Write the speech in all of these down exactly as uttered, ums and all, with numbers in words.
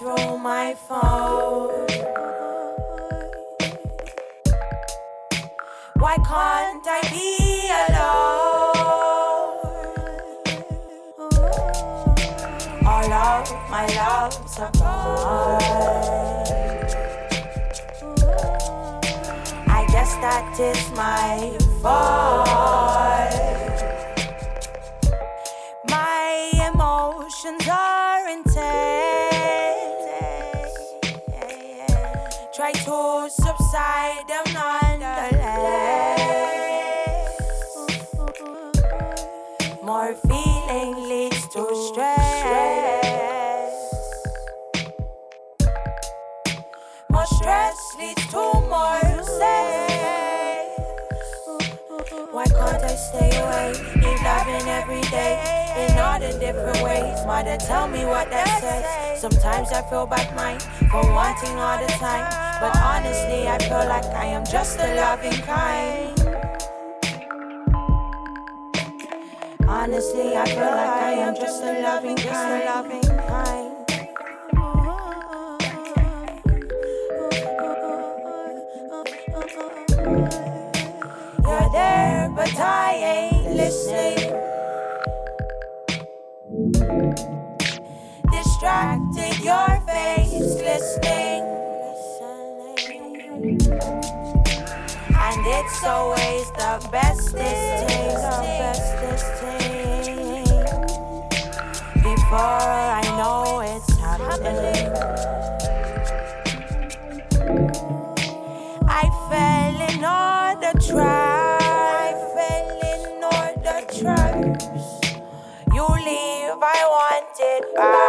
through my phone. Why can't I be alone? All of my loves are gone. I guess that is my fault. My emotions are intense. Try to subside them nonetheless. More feeling leads to stress. More stress leads to more sex. Why can't I stay away? Keep loving every day in all the different ways. Mother, tell me what that says. Sometimes I feel bad mind for wanting all the time. But honestly, I feel like I am just a loving kind. Honestly, I feel like I am just a loving kind. Loving kind. You're there, but I ain't listening. Distracted, your face glistening. And it's always the bestest thing, the bestest thing. Before I know it's happening, I fell in all the traps. I fell in all the traps. You leave, I want it back.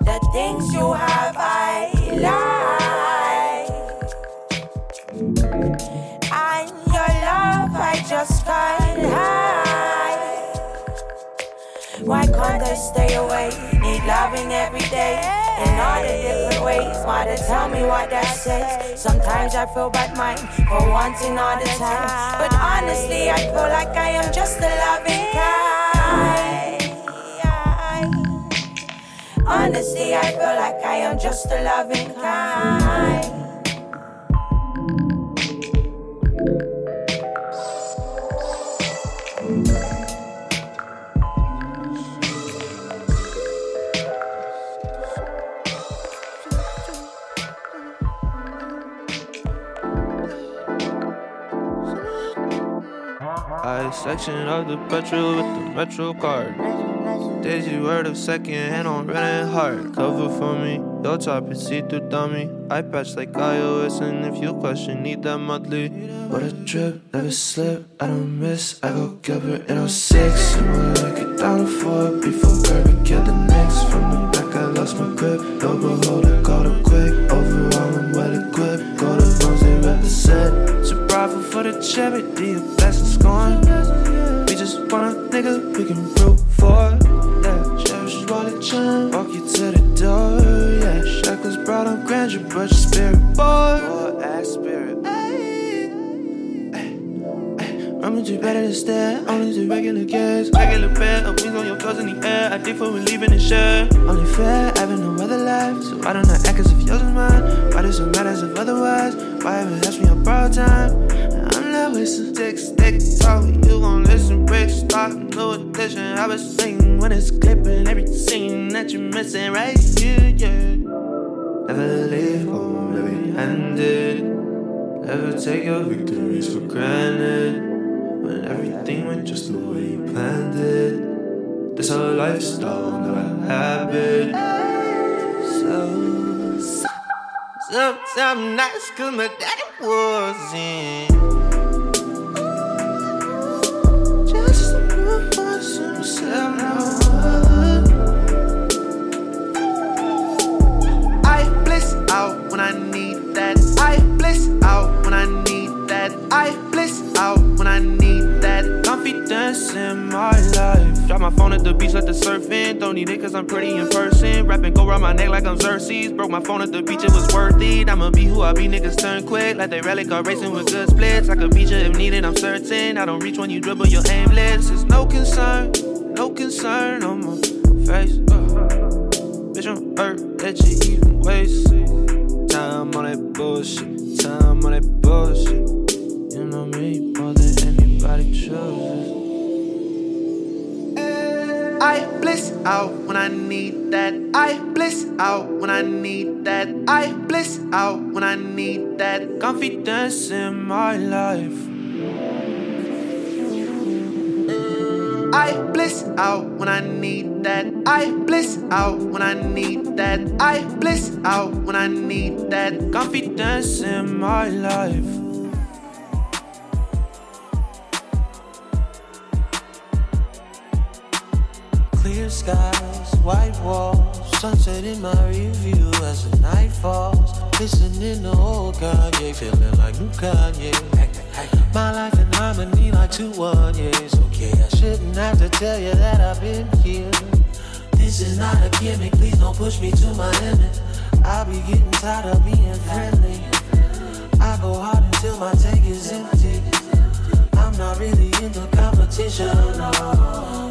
The things you have, I love. Just can't hide. Why can't I stay away? Need loving every day in all the different ways. Mother, tell me what that says. Sometimes I feel bad mind for wanting all the time. But honestly, I feel like I am just a loving kind. Honestly, I feel like I am just a loving kind. Section of the petrol with the metro card. Daisy word of second hand on red and hard. Cover for me, your top is see-through dummy. I patch like iOS, and if you question, need that monthly. What a trip, never slip, I don't miss. I go cover in oh six, and we're like a dollar for it. Before Burger killed the Knicks. From the back I lost my grip. No beholder, call it quick. Overall I'm well equipped. Go to Bones and rep the set. Survival for the charity, the blessing's gone. We just want a nigga we can root for. Yeah, cherish wallet chain, walk you to the door. Yeah, shackles brought on grandeur, but your spirit bored. Ass spirit. Rummage is better than stare. Only the regular guests. Regular bed, a wings on your toes in the air. I think for relieving and share. Only fair, having no other life. So why don't I act as if yours is mine? Why does it matter as if otherwise? Why ever ask me on borrowed time? I'm not wasting. Stick, stick, talk. You gon' listen, break, stop. New addition, I was singing when it's clipping. Every scene that you're missing right here, yeah. Never leave home, every handed. Never take your victories for granted. When everything went just the way you planned it. This whole lifestyle, not a habit. So, so sometimes nights cause my daddy wasn't. Just to remind myself now. I bliss out when I need that. I bliss out when I need that. I bliss out when I need that. Confidence in my life. Drop my phone at the beach, let the surf in. Don't need it cause I'm pretty in person. Rapping go round my neck like I'm Xerxes. Broke my phone at the beach, it was worth it. I'ma be who I be, niggas turn quick. Like they rally car racing with good splits. I could beat you if needed, I'm certain. I don't reach when you dribble, you're aimless. It's no concern. no concern on my face. Uh, bitch, I'm hurt that you even waste time on that bullshit, time on that bullshit. You know me more than anybody chooses. I bliss out when I need that. I bliss out when I need that. I bliss out when I need that. Confidence in my life. I bliss out when I need that. I bliss out when I need that. I bliss out when I need that. Confidence in my life. Clear skies, white walls, sunset in my review as the night falls. Listening to old Kanye, feeling like new Kanye. My life in harmony like two one years. Okay, I shouldn't have to tell you that I've been here. This is not a gimmick, please don't push me to my limit. I'll be getting tired of being friendly. I go hard until my tank is empty. I'm not really into competition, no.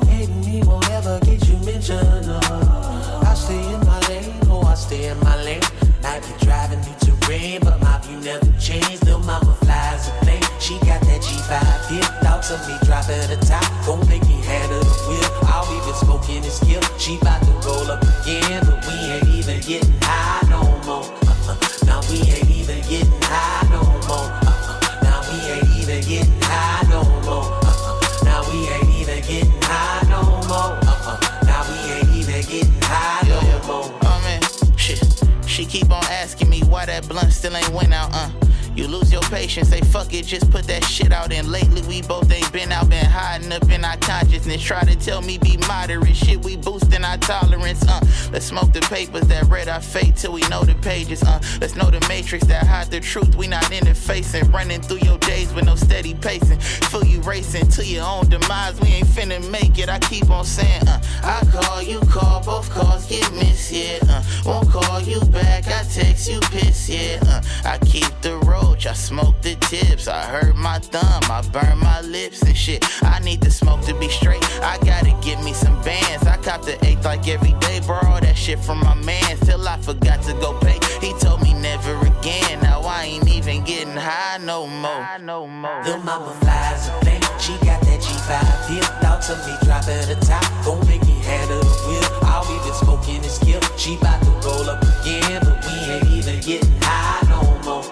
Hating me won't ever get you mentioned, no. I stay in my lane, oh, I stay in my lane. I be driving through terrain, but my view never changed. Lil' mama flies a plane. She got that G five here. Thoughts of me drop at the top. Don't make me handle the wheel. I'll even smoking this skill. She bout to roll up again, but we ain't even getting high no more. Uh-uh. Now we ain't even getting high no more. Uh-uh. Now we ain't even getting high no more. Uh-uh. Now we ain't even getting high no more. Uh-uh. Now we ain't even getting high no more. Oh man, shit. She keep on asking me why that blunt still ain't went out. Uh. You lose your patience, say fuck it, just put that shit out. And lately we both ain't been out, been hiding up in our consciousness. Try to tell me be moderate, shit, we boosting our tolerance, uh. Let's smoke the papers that read our fate till we know the pages, uh. Let's know the matrix that hide the truth, we not interfacing. Running through your days with no steady pacing. Feel you racing to your own demise, we ain't finna make it, I keep on saying, uh. I call, you call, both calls get missed, yeah, uh. Won't call you back, I text you piss, yeah, uh. I keep the road. I smoke the tips, I hurt my thumb, I burn my lips and shit. I need the smoke to be straight, I gotta get me some bands. I cop the eighth like every day, bro, all that shit from my man. Till I forgot to go pay, he told me never again. Now I ain't even getting high no more. No more. The mama flies a plane, she got that G five here. Thoughts of me drop at the top, don't make me handle the wheel. I'll even smoke in this skill, she bout to roll up again. But we ain't even getting high no more.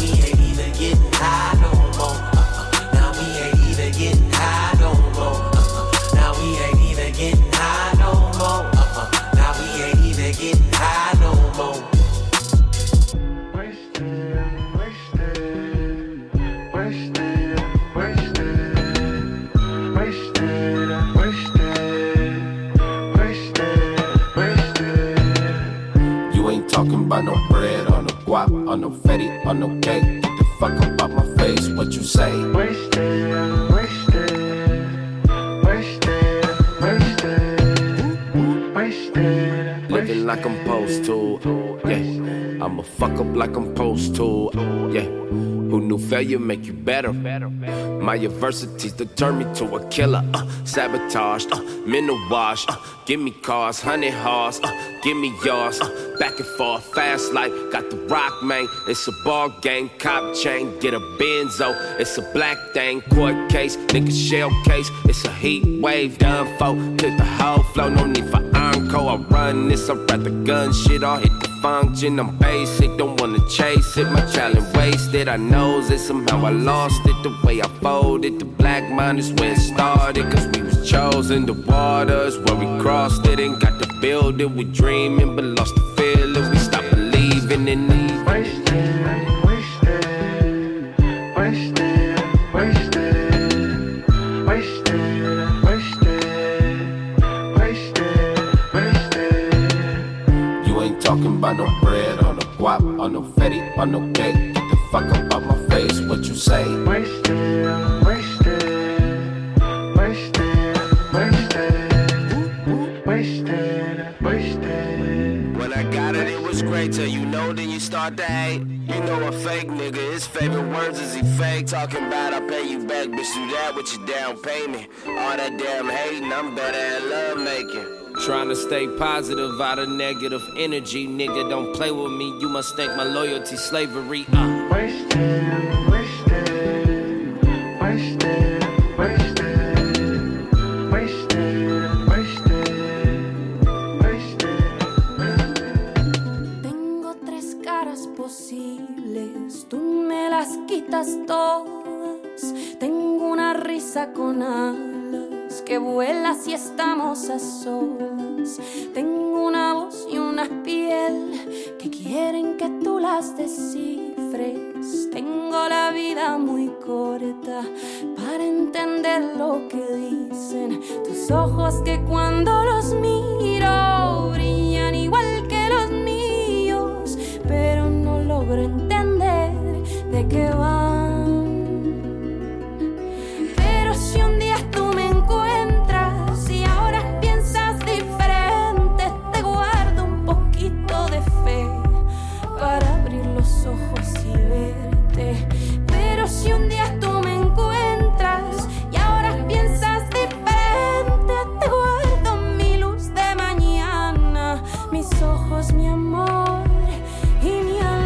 We ain't even getting high no more. Uh-uh. Now we ain't even getting high no more. Uh-uh. Now we ain't even getting high no more. Uh-uh. Now we ain't even getting high no more. Wasted, wasted, wasted, wasted, wasted, wasted, wasted. You ain't talking about no bread on the guap, on no fetty, on no cake. Get the fuck up out my face, what you say? Wasted, wasted, wasted, wasted, wasted. Living like I'm supposed to, yeah. I'ma fuck up like I'm supposed to, yeah. Who knew failure make you better? My adversities that turn me to a killer. Uh, sabotage, uh, mental wash. Uh, give me cars, honey hearts. Uh, give me yours. Uh, back and forth, fast life. Got the rock, man. It's a ball game. Cop chain, get a Benzo. It's a black thing. Court case, nigga shell case. It's a heat wave, done for. Took the whole flow, no need for encore. I run this, I'd rather gun shit. I'll hit the function. I'm basic, don't wanna chase it. My challenge wasted, I know. It somehow I lost it, the way I folded. The black mind is where it started, cause we was chosen. The waters where we crossed it and got to build it. We dreaming but lost the feeling. We stopped believing in these. Wasted, wasted, wasted, wasted, wasted, wasted, wasted, wasted. You ain't talking about no bread, on no guap, on no fetty, on no cake. Fuck up on my face, what you say? Wasted, wasted, wasted, wasted, wasted, wasted. When I got it, it was grade till you know, then you start to hate. You know a fake nigga, his favorite words is he fake. Talking about I pay you back, bitch, do that with your down payment. All that damn hating, I'm better at love making. Trying to stay positive out of negative energy. Nigga, don't play with me, you must think my loyalty slavery. uh. Wasted, wasted, wasted, wasted, wasted, wasted, wasted. Tengo tres caras posibles, tú me las quitas todas. Tengo una risa con alas que vuela si estamos a solas. Tengo una voz y una piel que quieren que tú las descifres. Tengo la vida muy corta para entender lo que dicen. Tus ojos que cuando los miro brillan igual que los míos, pero no logro entender de qué van. Pero si un día tú me encuentras y ahora piensas diferente, te guardo un poquito de fe para abrir los ojos y verte. Pero si un día tú me encuentras y ahora piensas diferente, te guardo mi luz de mañana, mis ojos, mi amor y mi almohada.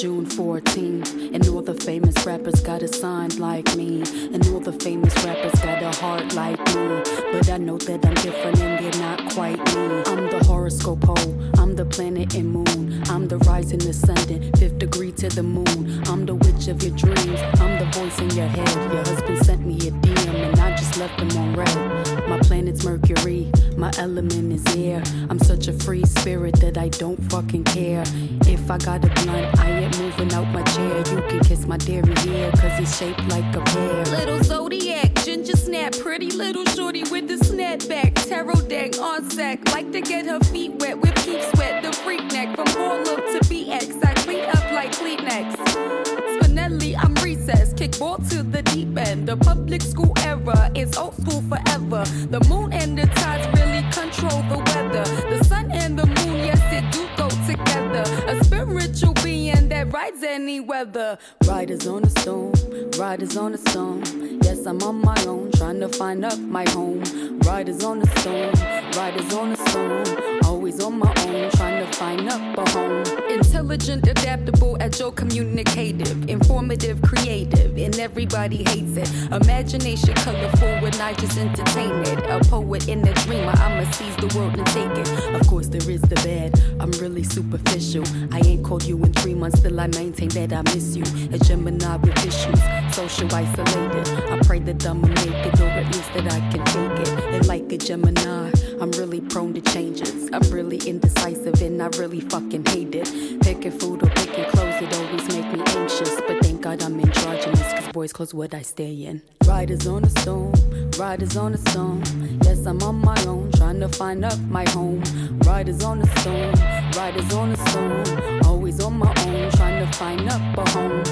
June fourteenth, and all the famous rappers got a sign like me, and all the famous rappers got a heart like me, but I know that I'm different and they're not quite me. I'm the horoscope hole, I'm the planet and moon, I'm the rising ascendant, fifth degree to the moon, I'm the witch of your dreams, I'm the voice in your head. Your husband sent me a D M and I just left him on red. My planet's Mercury, my element is air. I'm such a free spirit that I don't fucking care. If I got a blunt, I ain't moving out my chair. You can kiss my dairy here, cause it's shaped like a pear. Little zodiac, ginger snap, pretty little shorty with the snapback. Tarot deck on sack, like to get her feet wet with peep sweat. The freak neck from Harlem to B X, I clean up like Kleenex. Spinelli, I'm recessed, kickball to the deep end. The public school era is old school forever. The moon and the tides really control the weather. The sun and the moon, yes it do go together. A spiritual being that rides any weather. Riders on a storm, riders on a storm. Yes, I'm on my own, trying to find up my home. Riders on a storm, riders on a storm. Always on my own, trying to find up a home. Intelligent, adaptable, agile, communicative, informative, creative, and everybody hates it. Imagination colorful and I just entertain it. A poet and a dreamer, I'ma seize the world and take it. Of course there is the bad, I'm really superficial. I ain't called you in three months, still I maintain that I miss you. A Gemini with issues, social isolated. I pray that I'ma make it, or at least that I can take it. And like a Gemini, I'm really prone to changes. I'm really indecisive and I really fucking hate it. Picking food or picking clothes, it always make me anxious. But thank God I'm androgynous, cause boys close what I stay in. Riders on a storm, riders on a storm. Yes, I'm on my own, trying to find up my home. Riders on a storm, riders on a storm. Always on my own, trying to find up a home.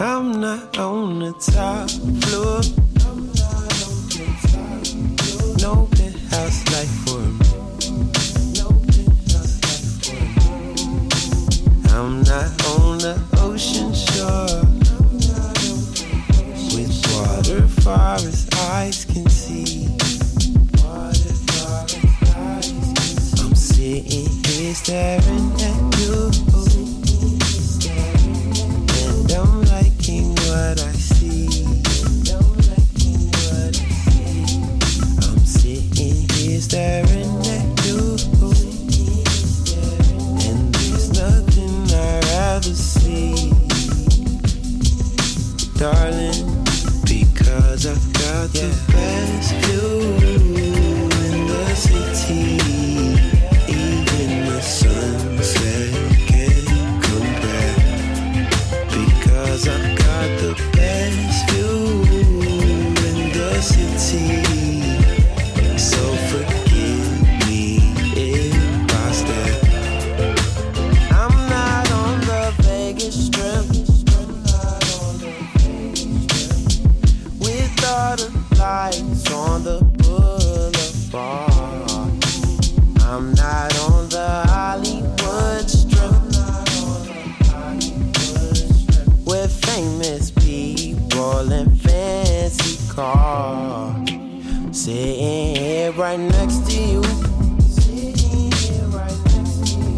I'm not on the top floor. I'm not on the top floor. No penthouse life for me. No penthouse life for me. I'm not on the ocean shore. I'm not on the ocean shore. With water far as eyes can see. Water far as eyes can see. I'm sitting here staring at you. And I'm what I see, don't like me what I see. I'm sitting here staring at you, and there's nothing I'd rather see, darling, because I've got the yeah. best view in the city. Even the sunset can't compare, because I've got the best view in the city, so forgive me if I stare. I'm not on the Vegas Strip, with all the lights on the boulevard. I'm not on the Hollywood Strip, where famous people in fancy cars, sitting here right next to you, sitting here right next to you,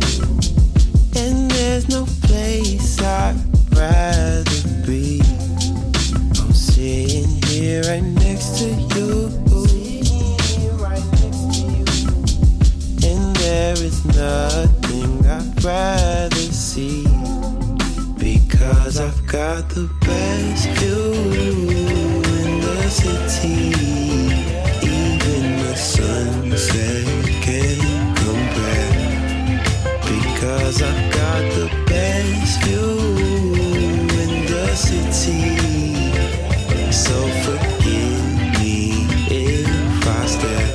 and there's no place I'd rather be. I'm sitting here right next to you, sitting here right next to you, and there is nothing I'd rather see. Because I've got the best view in the city. Even the sunset can't compare. Because I've got the best view in the city. So forgive me if I stare.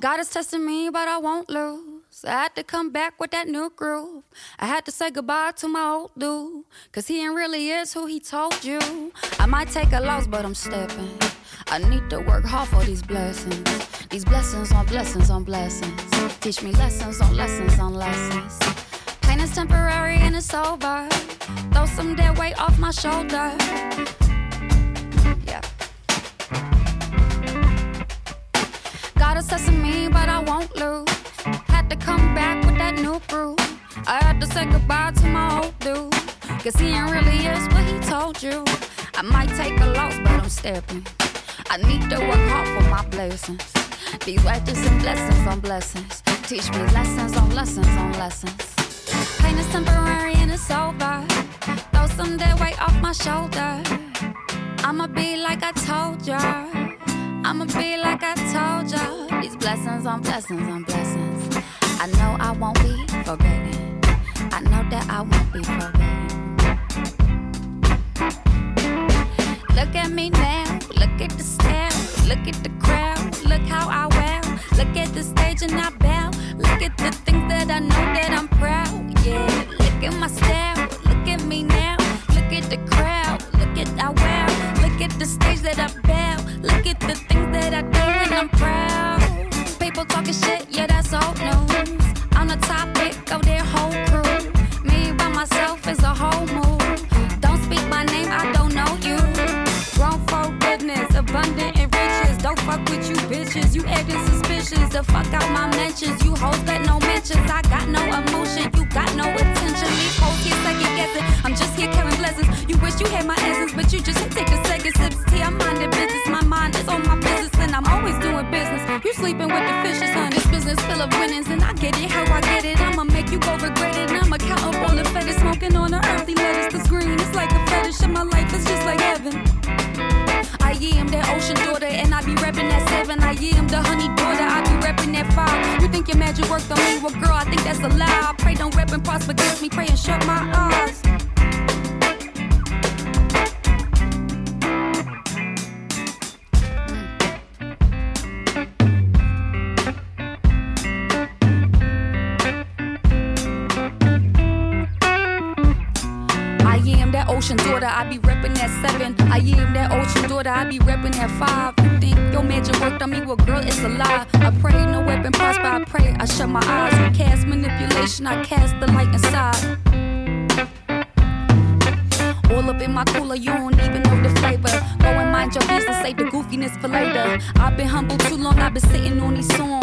God is testing me, but I won't lose. I had to come back with that new groove. I had to say goodbye to my old dude, cause he ain't really is who he told you. I might take a loss, but I'm stepping. I need to work hard for these blessings. These blessings on blessings on blessings. Teach me lessons on lessons on lessons. Pain is temporary and it's over. Throw some dead weight off my shoulder. God is testing me, but I won't lose. Had to come back with that new groove. I had to say goodbye to my old dude, cause he ain't really is what he told you. I might take a loss, but I'm stepping. I need to work hard for my blessings. These righteous and blessings on blessings. Teach me lessons on lessons on lessons. Pain is temporary and it's over. Throw some dead weight off my shoulder. I'ma be like I told ya. I'ma be like I told ya. These blessings on blessings on blessings. I know I won't be forgetting. I know that I won't be forgetting. Look at me now. Look at the stare. Look at the crowd. Look how I wow. Look at the stage and I bow. Look at the things that I know that I'm proud. Yeah. Look at my style. Look at me now. Look at the crowd. Look at I wow. Look at the stage that I bow. Look at the things that I do and I'm proud. People talking shit, yeah, that's old news. On the topic of their whole crew. Me by myself is a whole move. Don't speak my name, I don't know you. Wrong forgiveness, abundant and riches. Don't fuck with you bitches, you acting suspicious. The fuck out my mentions, you hoes that no mentions. I got no emotion, you got no attention. These hoes here second guessing, I'm just here carrying blessings. You wish you had my essence, but you just take a second sip tea. I'm minding business. I'm always doing business. You sleeping with the fishes, huh? This business full of winnings, and I get it how I get it. I'ma make you go regret it. I'ma count up all the fetish, smoking on the earthy lettuce. This green, it's like a fetish, and my life is just like heaven. I am that ocean daughter, and I be repping that seven. I am the honey daughter, I be repping that five. You think your magic worked on me? Well, girl, I think that's a lie. I pray don't rep and prosper against me. Pray and shut my eyes. Ocean daughter, I be reppin' that seven. I am that ocean daughter, I be reppin' that five. You think your magic worked on me? Well, girl, it's a lie. I pray no weapon prosper. I pray I shut my eyes. You cast manipulation, I cast the light inside. All up in my cooler, you don't even know the flavor. Go and mind your business, save the goofiness for later. I've been humble too long, I've been sitting on these songs.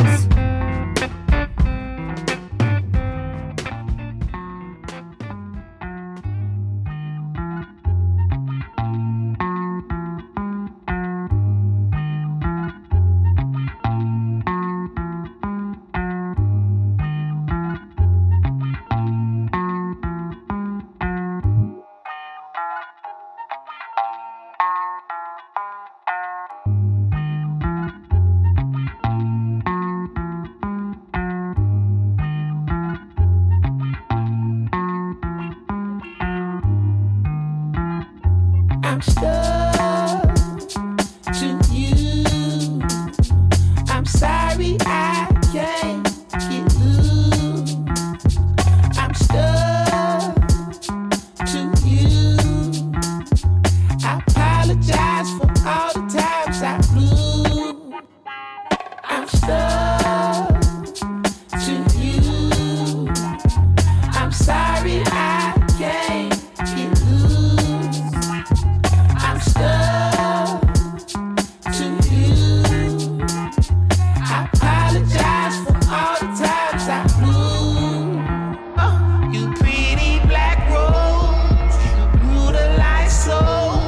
apologize for all the times I blew. Oh, you pretty black rose, you brutalized soul.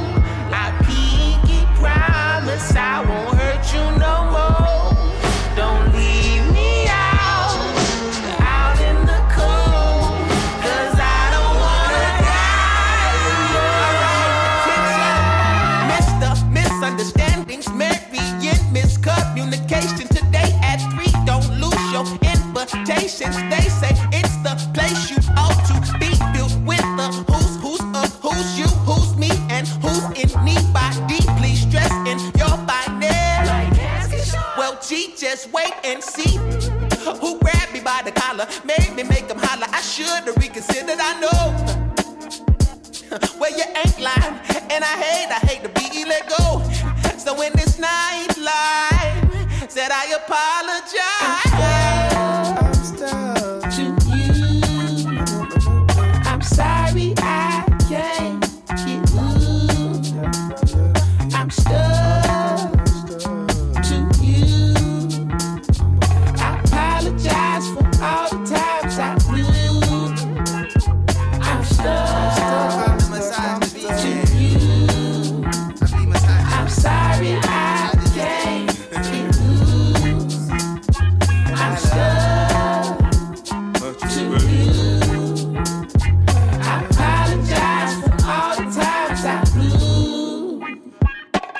I pinky promise I won't hurt you no more. Don't leave me out, out in the cold, 'cause I don't wanna die. Messed up misunderstandings, marrying miscommunication. Invitations, they say it's the place you ought to be, filled with the who's, who's of who's you, who's me, and who's in need by deeply stress in your finances. Well, gee, just wait and see who grabbed me by the collar, made me make him holler. I should have reconsidered, I know. Well, you ain't lying, and I hate, I hate to be let go. So in this night life, said I apologize.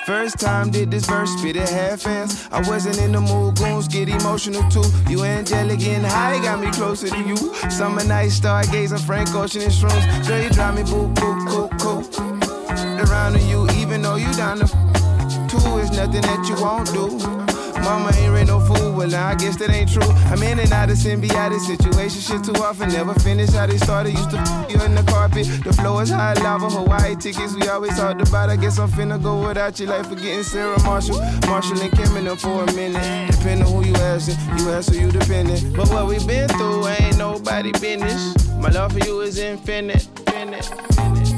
First time did this verse, spit it half-assed. I wasn't in the mood, goons get emotional too. You angelic and high, got me closer to you. Summer night, stargazing, Frank Ocean and shrooms. Girl, you drive me boo, boo, cool, cool. Around to you, even though you down the f- too. It's nothing that you won't do. Mama ain't read no fool, well now I guess that ain't true. I'm in and out of symbiotic situation, shit too often. Never finish how they started, used to f*** you in the carpet. The flow is high lava, Hawaii tickets we always talked about. I guess I'm finna go without you, like forgetting Sarah Marshall. Marshall and Kim in them for a minute. Depending on who you asking, you ask who you depending. But what we been through ain't nobody business. My love for you is infinite, infinite, infinite.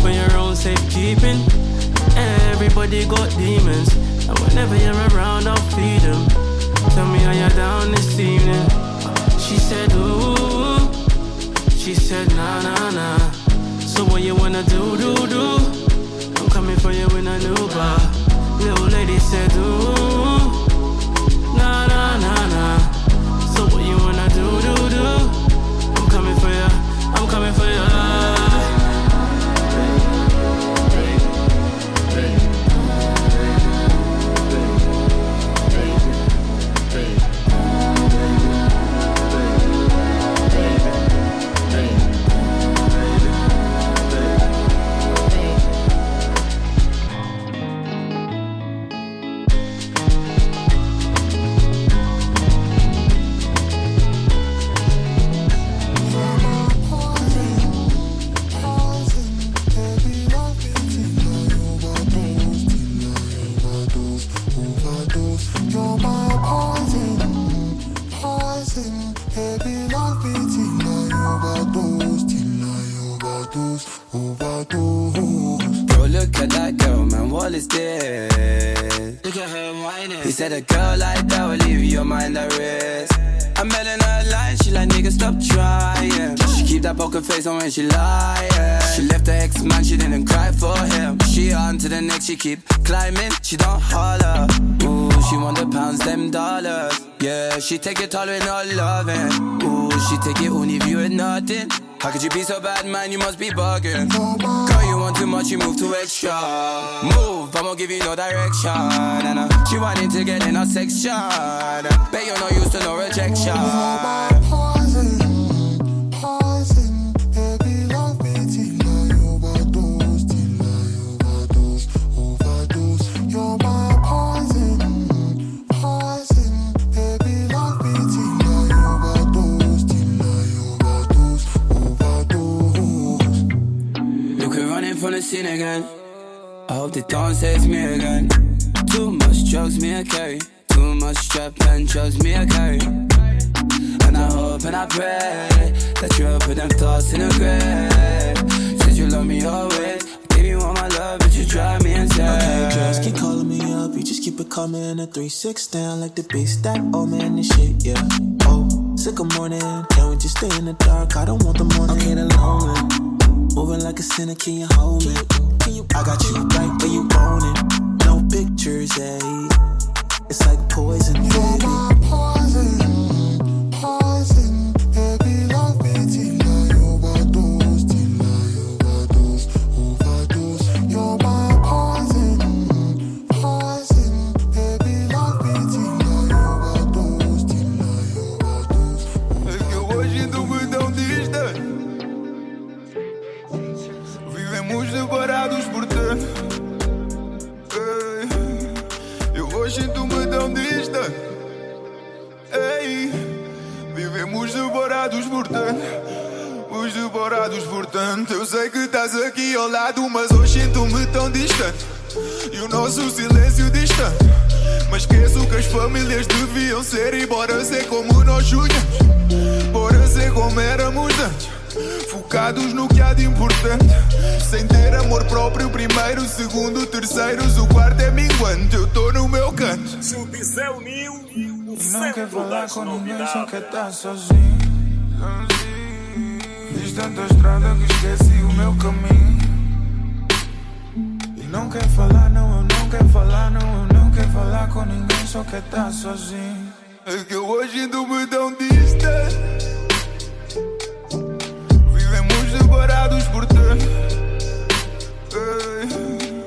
for your own safekeeping. Everybody got demons, and whenever you're around, I'll feed them. Tell me how you're down this evening. She said, ooh. She said, nah, nah, nah. So what you wanna do, do, do? I'm coming for you in a new bar. Little lady said, ooh. Nah, nah, nah, nah. So what you wanna do, do, do? I'm coming for ya, I'm coming for ya. Said a girl like that will leave your mind at rest. I'm telling her lies, she like nigga stop trying. She keep that poker face on when she lying. She left her ex man, she didn't cry for him. She on to the next, she keep climbing, she don't holler. Ooh, she want the pounds, them dollars. Yeah, she take it all with no loving. Ooh, she take it only if you ain't nothing. How could you be so bad, man? You must be bugging. Girl, you want too much, you move too extra. Move, I'ma give you no direction. And uh, she wanted to get in her section. Bet you're not used to no rejection. From the scene again. I hope they don't say it's me again. Too much drugs, me I carry. Too much strap and drugs, me I carry. And I hope and I pray that you'll put them thoughts in a grave. Said you love me always. Give you all my love, but you drive me insane. Okay, drugs keep calling me up. You just keep it coming. A three six down like the beast. That old man and shit, yeah. Oh, sick of morning. Can we just stay in the dark? I don't want the morning. Okay, the lonely. Moving like a sinner, can you hold me? I got you right where you want it. No pictures, eh? It's like poison, baby. Poison, poison, baby, love me till I overdose, till I overdose, overdose. You're my poison, poison, baby, love me till I overdose, till I overdose. Est-ce que moi j'ai tombé dans des stades? Vivemos separados por tanto. Ei, eu hoje sinto-me tão distante. Ei, vivemos separados por tanto. Os separados por tanto. Eu sei que estás aqui ao lado, mas hoje sinto-me tão distante. E o nosso silêncio distante. Mas esqueço que as famílias deviam ser. E bora ser como nós sonhamos. Bora ser como éramos antes. Focados no que há de importante. Sem ter amor próprio, primeiro, segundo, terceiros. O quarto é minguante, eu tô no meu canto. Judiceu Nil, o centro das novidades. Não quer falar com ninguém, só quer estar sozinho. Fiz tanta estrada que esqueci o meu caminho. E não quer falar, não, eu não quero falar, não. Eu não quero falar com ninguém, só quer estar sozinho. É que eu hoje ainda me dão distante. Separados por tanto. Ei,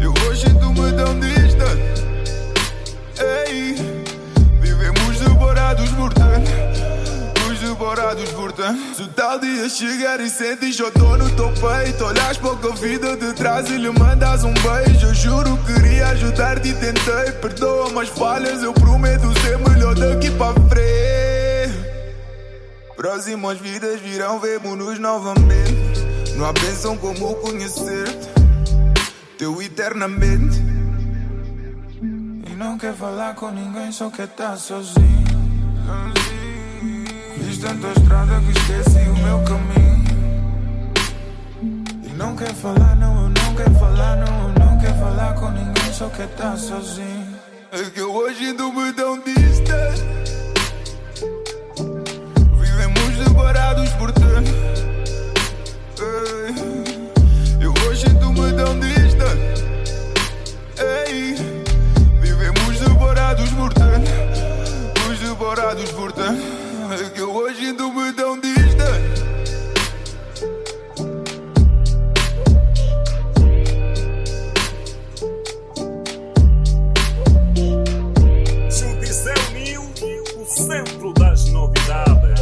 eu hoje sinto-me tão distante. Ei, vivemos separados por tanto. Os separados por tanto. Se o tal dia chegar e sentes o dor no teu peito, olhas pouca vida de trás e lhe mandas um beijo. Eu juro queria ajudar-te e tentei. Perdoa-me as falhas, eu prometo ser melhor daqui para frente. Próximas vidas virão, vemo-nos novamente. Não há bênção como conhecer-te, teu eternamente. E não quer falar com ninguém, só quer estar sozinho. Fiz tanta estrada que esqueci o meu caminho. E Non che falarno, non che falarno, non che falar com ninguém, só que tá sozinho. É que hoje não me dão distas. Vivemos separados por ti. E hoje tu me dão distante. Ei, vivemos separados por tanto. Os separados por tanto. É que hoje tu me dão distante. Judicial News, o centro das novidades.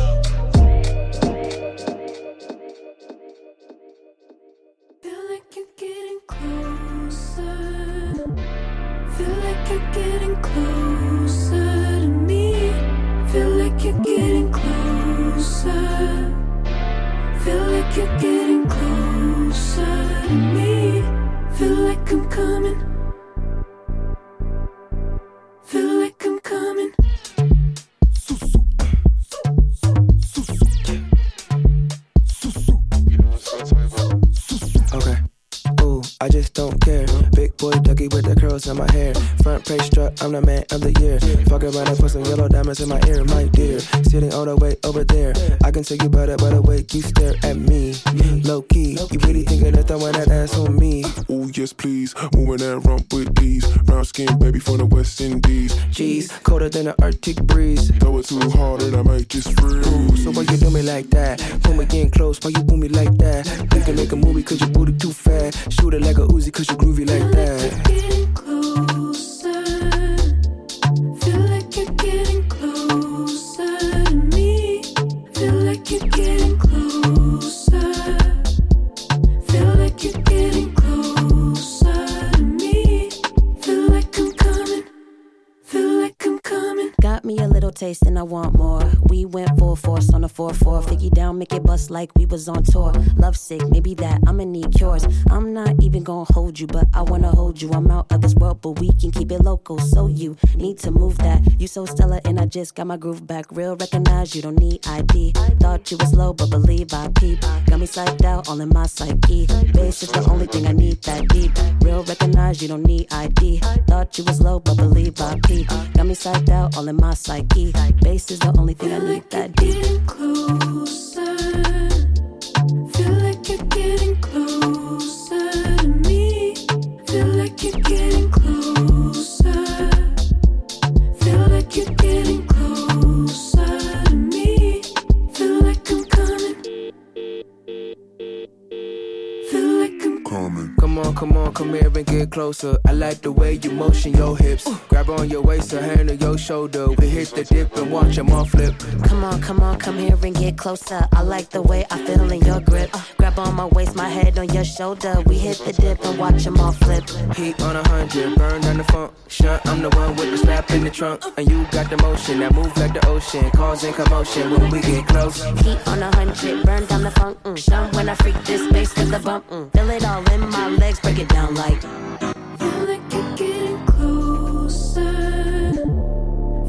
In my hair, front page strut, I'm the man of the year. Fuck around and put some yellow diamonds in my ear, my dear. Sitting all the way over there, I can tell you better by the way you stare at me. Low key, you really thinking that throwing that ass on me? Ooh yes please, moving that rump with ease. Brown skin baby from the West Indies. Jeez, colder than an Arctic breeze. Throw it too hard and I might just freeze. Ooh, so why you do me like that? Pull me getting close, why you pull me like that? We can make a movie 'cause your booty too fat. Shoot it like a Uzi 'cause you groovy like that. Taste and I want more. We went full force on a four four. Figgy down, make it bust like we was on tour. Love sick, maybe that I'ma need cures. I'm not even gonna hold you, but I wanna hold you. I'm out of this world, but we can keep it local. So you need to move that. You so stellar and I just got my groove back. Real recognize you don't need I D. Thought you was low, but believe I peep. Got me psyched out, all in my psyche. Bass is the only thing I need that deep. Real recognize you don't need I D. Thought you was low, but believe I peep. Got me psyched out, all in my psyche. Bass is the only thing I need that deep. Feel like you're getting closer. Feel like you're getting closer to me. Feel like you're getting closer. Feel like you're getting closer to me. Feel like I'm coming. Feel like I'm coming. Come on, come on, come here and get closer. I like the way you motion your hips. Grab on your waist or handle your shoulder. We hit the dip and watch them all flip. Come on, come on, come here and get closer. I like the way I feel in your grip. Uh, grab on my waist, my head on your shoulder. We hit the dip and watch them all flip. Heat on a hundred, burn down the function. I'm the one with the strap in the trunk. And you got the motion that move like the ocean. Causing commotion when we get close. Heat on a hundred, burn down the function. When I freak this bass with the bump. Mm. Feel it all in my legs, break it down like... Feel like you're getting closer to me.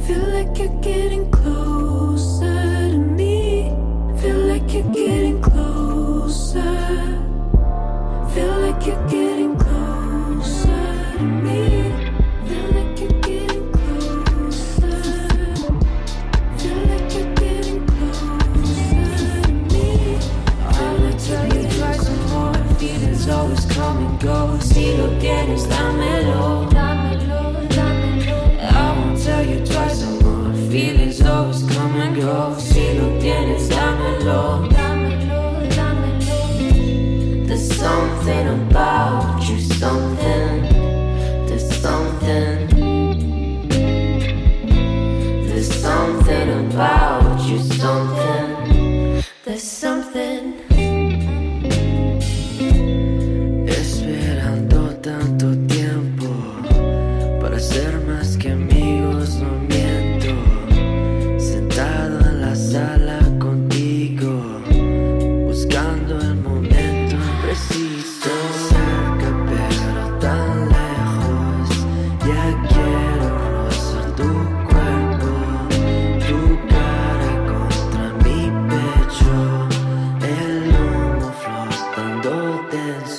Feel like you're getting closer. Feel like you're getting closer to me. Feel like you're getting closer. Feel like you're getting closer to me. I'ma tell you twice or more. Feelings always come and go. Si lo quieres, dámelo. Tell you twice or more. Feelings always come and go. Si lo tienes, dámelo. Dámelo, dámelo. There's something about you, something. There's something. There's something about you, something. There's something. Esperando tanto tiempo para ser más que mí. Dance.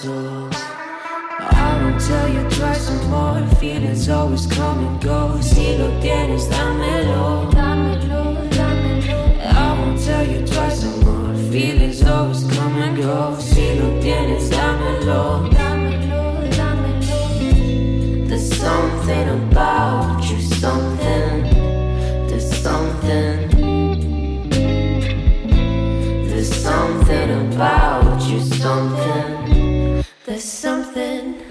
try some more. Feelings always come and go. Si lo tienes, dámelo, dámelo, dámelo. I won't tell you twice some more. Feelings always come and go. Si lo tienes, dámelo, dámelo, dámelo. There's something about you, something. There's something. There's something about you, something. There's something.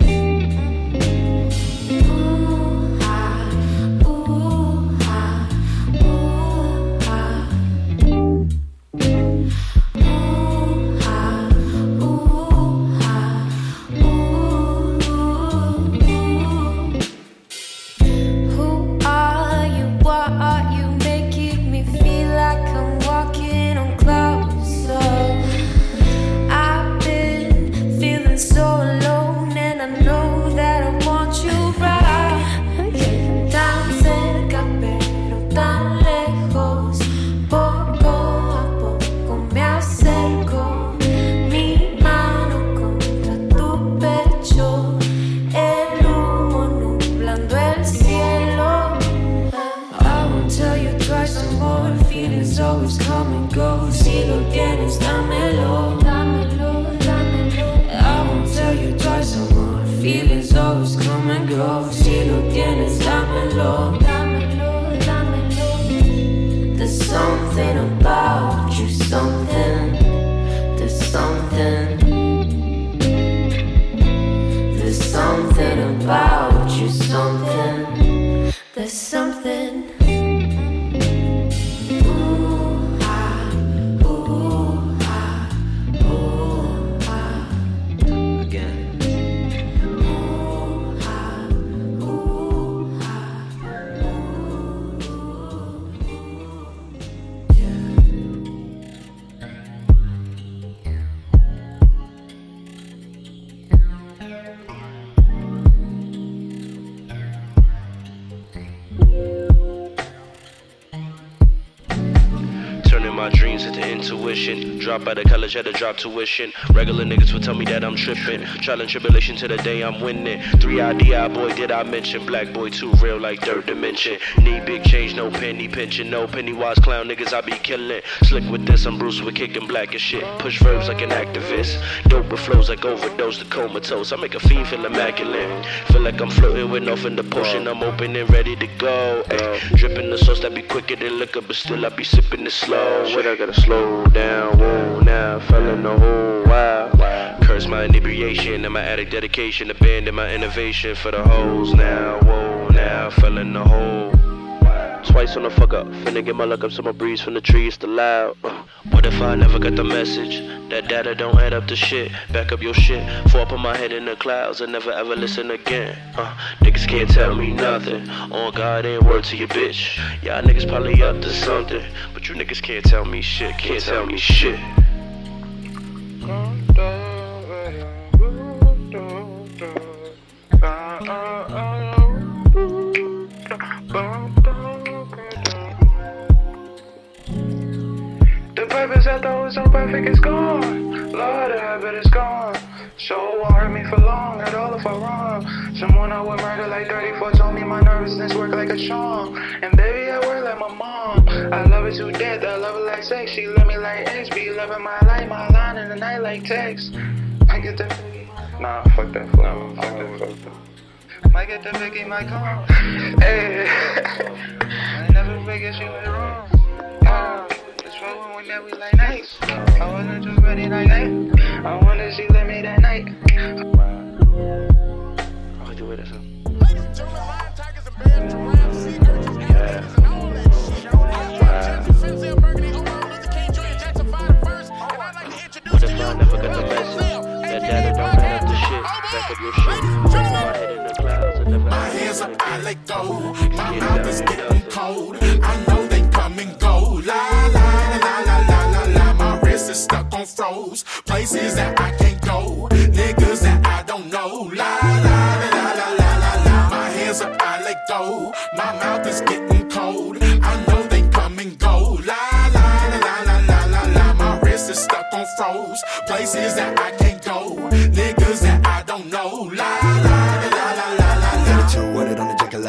Drop out of college, had to drop tuition. Regular niggas would tell me that I'm tripping. Trial and tribulation to the day I'm winning. three I D I boy, did I mention? Black boy too real like third dimension. Need big change, no penny pinching. No Pennywise clown niggas, I be killing. Slick with this, I'm Bruce with kicking black and shit. Push verbs like an activist. Dope with flows like overdose to comatose. I make a fiend feel immaculate. Feel like I'm floating with nothing to potion. I'm open and ready to go. Ayy. Dripping the sauce that be quicker than liquor, but still I be sipping it slow. Shit, I gotta slow down. Whoa. Now I fell in the hole, wow. Curse my inebriation and my addict dedication. Abandon my innovation for the hoes now. Whoa, now I fell in the hole. Twice on the fuck up, finna get my luck up. So my breeze from the trees to loud. What if I never got the message? That data don't add up to shit. Back up your shit. Fall up on my head in the clouds and never ever listen again. uh, Niggas can't tell me nothing. On God ain't word to your bitch. Y'all niggas probably up to something, but you niggas can't tell me shit. Can't tell me shit. I thought it was imperfect, it's gone. Lord, I bet it's gone. Sure won't hurt me for long, not all if I wrong. Someone I would murder like thirty-four told me my nervousness worked like a charm. And baby, I work like my mom. I love her to death, I love her like sex. She love me like X, be loving my light, my line in the night like text. Might get that Vicky, nah, fuck that, fuck no, fuck that, fuck that. Might get that Vicky, might come. Hey, I never figured she was wrong. Uh, When that we like nice, I wasn't just ready like night. I wonder she let me that night. I could do it as well. What if I never got the message? That data don't add up to shit. Back up your shit. My head in the clouds. I never my hands up, I let go. My mouth is getting cold. I know they come and go. La la. Is stuck on froze, places that I can't go, niggas that I don't know. La la la la la la la. My hands up, I let go. My mouth is getting cold. I know they come and go. La la la la la la la. My wrist is stuck on froze, places that I can't go, niggas that I don't know. La la la la la la.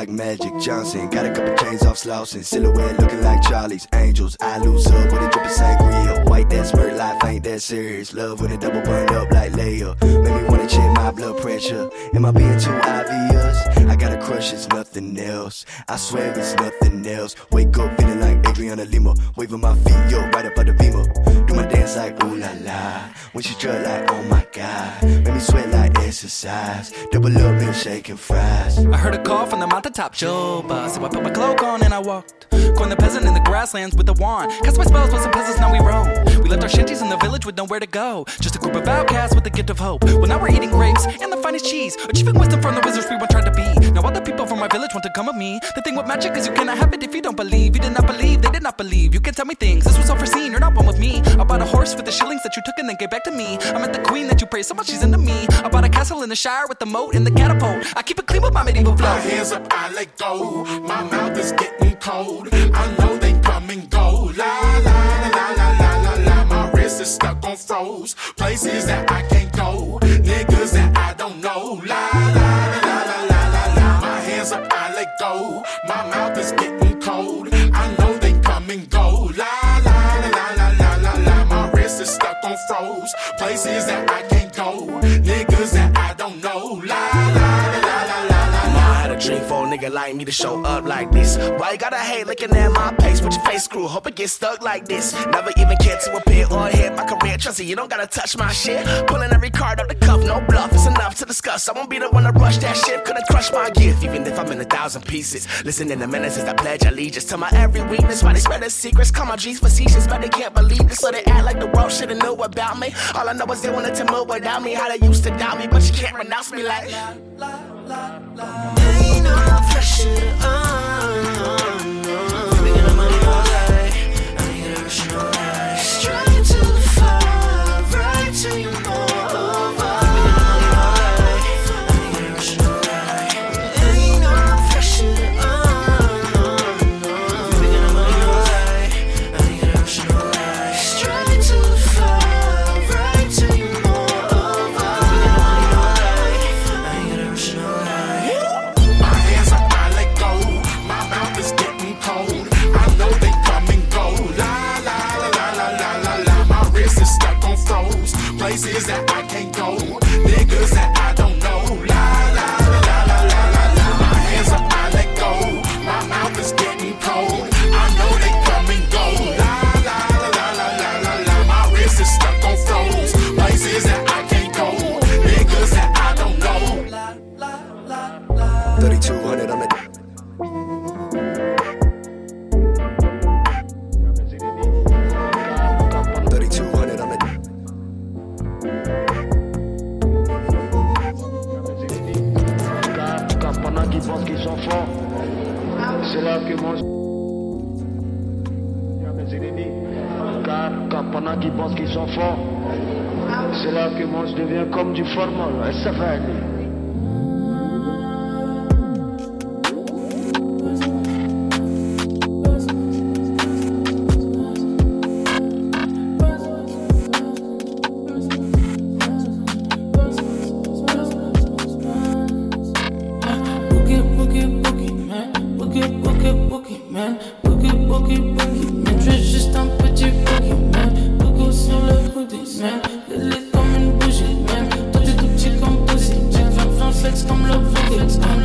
like Magic Johnson. Got a couple chains off slouching. Silhouette looking like Charlie's Angels. I lose up with a drip of sangria. White that spurt, life ain't that serious. Love with a double burned up like layer. Make me wanna check my blood pressure. Am I being too obvious? I got a crush, it's nothing else. I swear it's nothing else. Wake up feeling like Adriana Lima. Waving my feet, yo, right up on the beamer. Do my dance like ooh la la. When she drug like oh my god. Make me sweat like exercise. Double up and shaking fries. I heard a call from the mountaintop Joba. So I put my cloak on and I walked. Corned the peasant in the grasslands with a wand. Cast my spells with some peasants, now we roam. We left our shanties in the village with nowhere to go. Just a group of outcasts with a gift of hope. Well now we're eating grapes and the finest cheese. Achieving wisdom from the wizards we once tried to be. Now all the people from my village want to come with me. The thing with magic is you cannot have it if you don't believe. You did not believe, they did not believe. You can tell me things, this was unforeseen, you're not one with me. I bought a horse for the shillings that you took and then gave back to me. I met the queen that you praised so much, she's into me. I bought a castle in the shire with the moat and the catapult. I keep it clean with my medieval flow. My hands up, I let go. My mouth is getting cold. I know they come and go. La la la la la la la. My wrist is stuck on froze. Places that I can't go. Niggas that I don't know. La la la la la la la la. My hands up, I let go. My mouth is getting cold. I know they come and go. La la la la la la la la. My wrist is stuck on froze. Places that I can't go. Niggas that I don't know. La la la. Dream for a nigga like me to show up like this. Why you gotta hate looking at my pace? With your face screwed, hope it gets stuck like this. Never even cared to appear or hit my career. Trust me, you don't gotta touch my shit. Pulling every card up the cuff, no bluff, it's enough to discuss. I won't be the one to rush that shit. Couldn't crush my gift, even if I'm in a thousand pieces. Listen in the minutes as I pledge allegiance to my every weakness. Why they spread their secrets, call my G's facetious, but they can't believe this. So they act like the world should've knew about me. All I know is they wanted to move without me. How they used to doubt me, but you can't renounce me like la, la, la, la, la. Ain't no pressure on, on, making the money all right, I ain't getting rich in my life. Striving to the fire, right till you know over. Making the money all right, I ain't getting rich in my life. Ain't no pressure on, on, making the money all right, I ain't getting rich in my life. Striving to the fire, right till you know over. Making the money all right, I ain't getting rich in my life. Places that I can't go, niggas that I don't know. La la la la la la la la. My hands up, I let go. My mouth is getting cold. I know they come and go. La la la la la la la la. My wrist is stuck on froze. Places that I can't go, niggas that I don't know. La la la la. thirty-two hundred on the. C'est là que mon mes ennemis. Car, car pendant qu'ils pensent qu'ils sont forts, c'est là que moi je deviens comme du formol. Et ça va aller. It's coming.